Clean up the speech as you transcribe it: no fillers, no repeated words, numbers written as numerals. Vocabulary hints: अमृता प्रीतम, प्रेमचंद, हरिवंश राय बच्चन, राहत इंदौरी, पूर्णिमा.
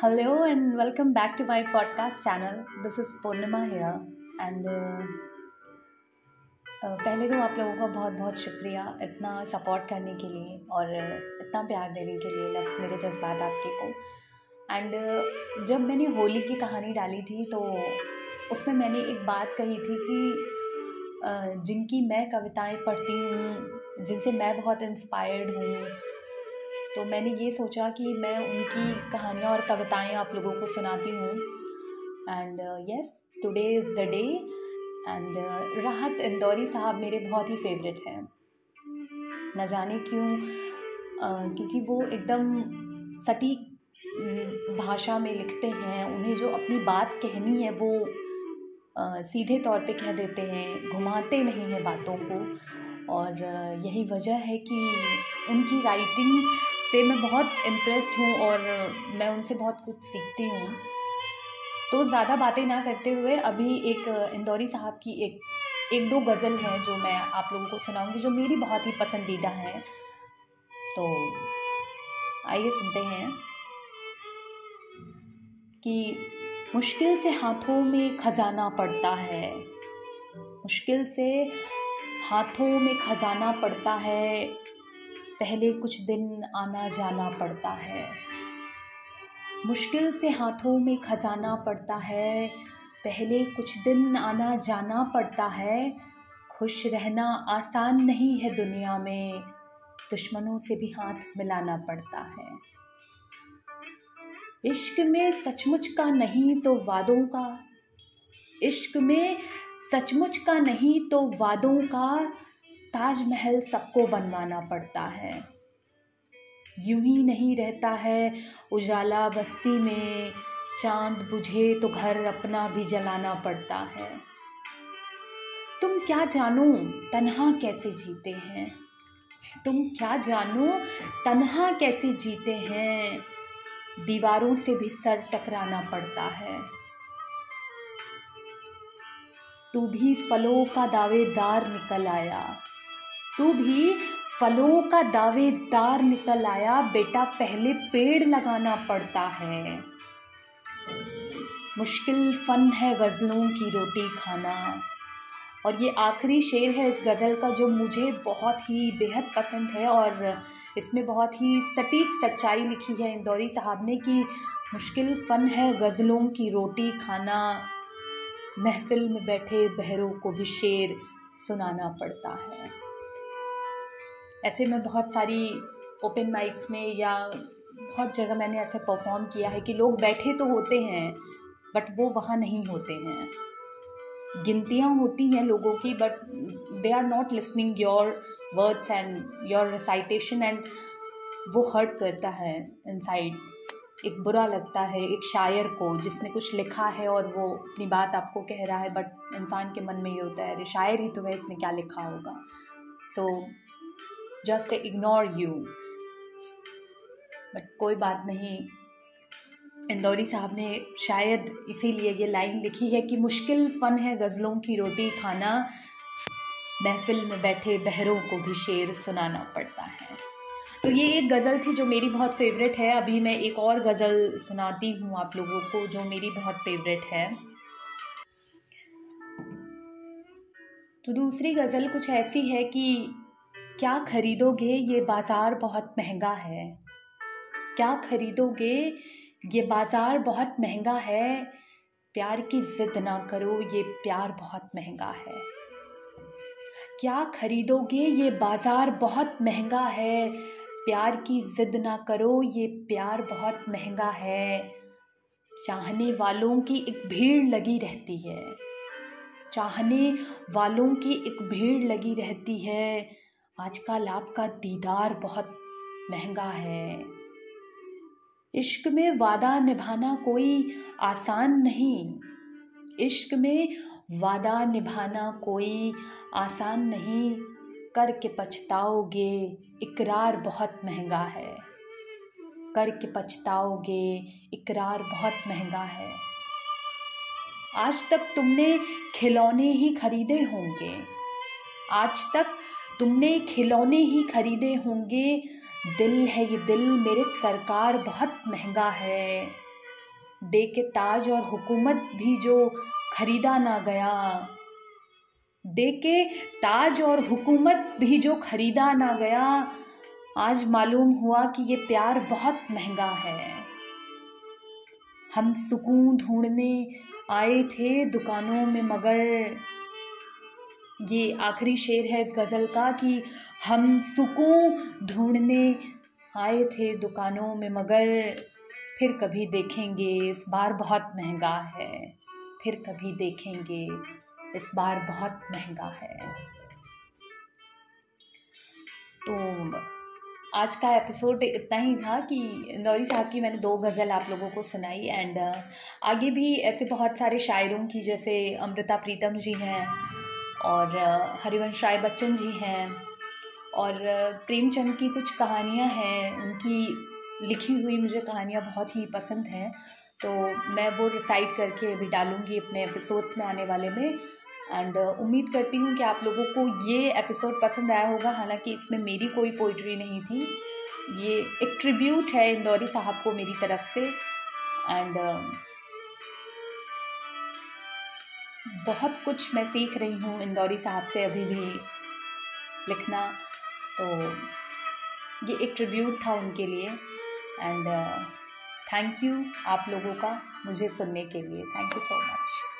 Hello and welcome back to my podcast channel. This is पूर्णिमा here and पहले तो आप लोगों का बहुत बहुत शुक्रिया इतना सपोर्ट करने के लिए और इतना प्यार देने के लिए लव मेरे जज्बात आपके को। एंड जब मैंने होली की कहानी डाली थी तो उसमें मैंने एक बात कही थी कि जिनकी मैं कविताएं पढ़ती हूँ, जिनसे मैं बहुत इंस्पायर्ड हूँ, तो मैंने ये सोचा कि मैं उनकी कहानियाँ और कविताएँ आप लोगों को सुनाती हूँ। And yes, today is the day. And राहत इंदौरी साहब मेरे बहुत ही फेवरेट हैं, न जाने क्यों, क्योंकि वो एकदम सटीक भाषा में लिखते हैं। उन्हें जो अपनी बात कहनी है वो सीधे तौर पे कह देते हैं, घुमाते नहीं हैं बातों को। और यही वजह है कि उनकी राइटिंग से मैं बहुत इम्प्रेस्ड हूँ और मैं उनसे बहुत कुछ सीखती हूँ। तो ज़्यादा बातें ना करते हुए अभी एक इंदौरी साहब की एक दो गज़ल हैं जो मैं आप लोगों को सुनाऊँगी, जो मेरी बहुत ही पसंदीदा हैं। तो आइए सुनते हैं। कि मुश्किल से हाथों में खजाना पड़ता है, मुश्किल से हाथों में खजाना पड़ता है, पहले कुछ दिन आना जाना पड़ता है। मुश्किल से हाथों में खजाना पड़ता है, पहले कुछ दिन आना जाना पड़ता है। खुश रहना आसान नहीं है दुनिया में, दुश्मनों से भी हाथ मिलाना पड़ता है। इश्क में सचमुच का नहीं तो वादों का, इश्क में सचमुच का नहीं तो वादों का, ताजमहल सबको बनवाना पड़ता है। यूं ही नहीं रहता है उजाला बस्ती में, चांद बुझे तो घर अपना भी जलाना पड़ता है। तुम क्या जानो तन्हा कैसे जीते हैं, तुम क्या जानो तन्हा कैसे जीते हैं, दीवारों से भी सर टकराना पड़ता है। तू भी फलों का दावेदार निकल आया, तू भी फलों का दावेदार निकल आया, बेटा पहले पेड़ लगाना पड़ता है। मुश्किल फन है गज़लों की रोटी खाना। और ये आखिरी शेर है इस गज़ल का जो मुझे बहुत ही बेहद पसंद है और इसमें बहुत ही सटीक सच्चाई लिखी है इंदौरी साहब ने कि मुश्किल फ़न है गज़लों की रोटी खाना, महफिल में बैठे बहरों को भी शेर सुनाना पड़ता है। ऐसे में बहुत सारी ओपन माइक्स में या बहुत जगह मैंने ऐसे परफॉर्म किया है कि लोग बैठे तो होते हैं बट वो वहाँ नहीं होते हैं। गिनतियाँ होती हैं लोगों की but they are not listening your words and your recitation, and वो हर्ट करता है इनसाइड। एक बुरा लगता है एक शायर को जिसने कुछ लिखा है और वो अपनी बात आपको कह रहा है बट इंसान के मन में ये होता है अरे शायर ही तो है, इसने क्या लिखा होगा। तो जस्ट इग्नोर यू, बट कोई बात नहीं। इंदौरी साहब ने शायद इसीलिए ये लाइन लिखी है कि मुश्किल फ़न है गज़लों की रोटी खाना, महफिल में बैठे बहरों को भी शेर सुनाना पड़ता है। तो ये एक गज़ल थी जो मेरी बहुत फेवरेट है। अभी मैं एक और गज़ल सुनाती हूँ आप लोगों को जो मेरी बहुत फेवरेट है। तो दूसरी गज़ल कुछ ऐसी है कि क्या खरीदोगे ये बाज़ार बहुत महंगा है, क्या खरीदोगे ये बाज़ार बहुत महंगा है, प्यार की ज़िद ना करो ये प्यार बहुत महंगा है। क्या खरीदोगे ये बाज़ार बहुत महंगा है, प्यार की ज़िद ना करो ये प्यार बहुत महंगा है। चाहने वालों की एक भीड़ लगी रहती है, चाहने वालों की एक भीड़ लगी रहती है, आजकल आपका दीदार बहुत महंगा है। इश्क में वादा निभाना कोई आसान नहीं, इश्क में वादा निभाना कोई आसान नहीं, करके पछताओगे इकरार बहुत महंगा है, करके पछताओगे इकरार बहुत महंगा है। आज तक तुमने खिलौने ही खरीदे होंगे, आज तक तुमने खिलौने ही खरीदे होंगे, दिल है ये दिल मेरे सरकार बहुत महंगा है, दे के ताज और हुकूमत भी जो खरीदा ना गया, दे के ताज और हुकूमत भी जो खरीदा ना गया। आज मालूम हुआ कि ये प्यार बहुत महंगा है। हम सुकून ढूंढने आए थे दुकानों में मगर, ये आखिरी शेर है इस गज़ल का कि हम सुकून ढूंढने आए थे दुकानों में मगर फिर कभी देखेंगे इस बार बहुत महंगा है, फिर कभी देखेंगे इस बार बहुत महंगा है। तो आज का एपिसोड इतना ही था कि इंदौरी साहब की मैंने 2 गज़ल आप लोगों को सुनाई। एंड आगे भी ऐसे बहुत सारे शायरों की, जैसे अमृता प्रीतम जी हैं और हरिवंश राय बच्चन जी हैं और प्रेमचंद की कुछ कहानियां हैं, उनकी लिखी हुई मुझे कहानियां बहुत ही पसंद हैं, तो मैं वो रिसाइट करके भी डालूँगी अपने एपिसोड्स में आने वाले में। एंड उम्मीद करती हूँ कि आप लोगों को ये एपिसोड पसंद आया होगा। हालांकि इसमें मेरी कोई पोइट्री नहीं थी, ये एक ट्रिब्यूट है इंदौरी साहब को मेरी तरफ से। एंड बहुत कुछ मैं सीख रही हूँ इंदौरी साहब से अभी भी लिखना, तो ये एक ट्रिब्यूट था उनके लिए। एंड थैंक यू आप लोगों का मुझे सुनने के लिए, थैंक यू सो मच।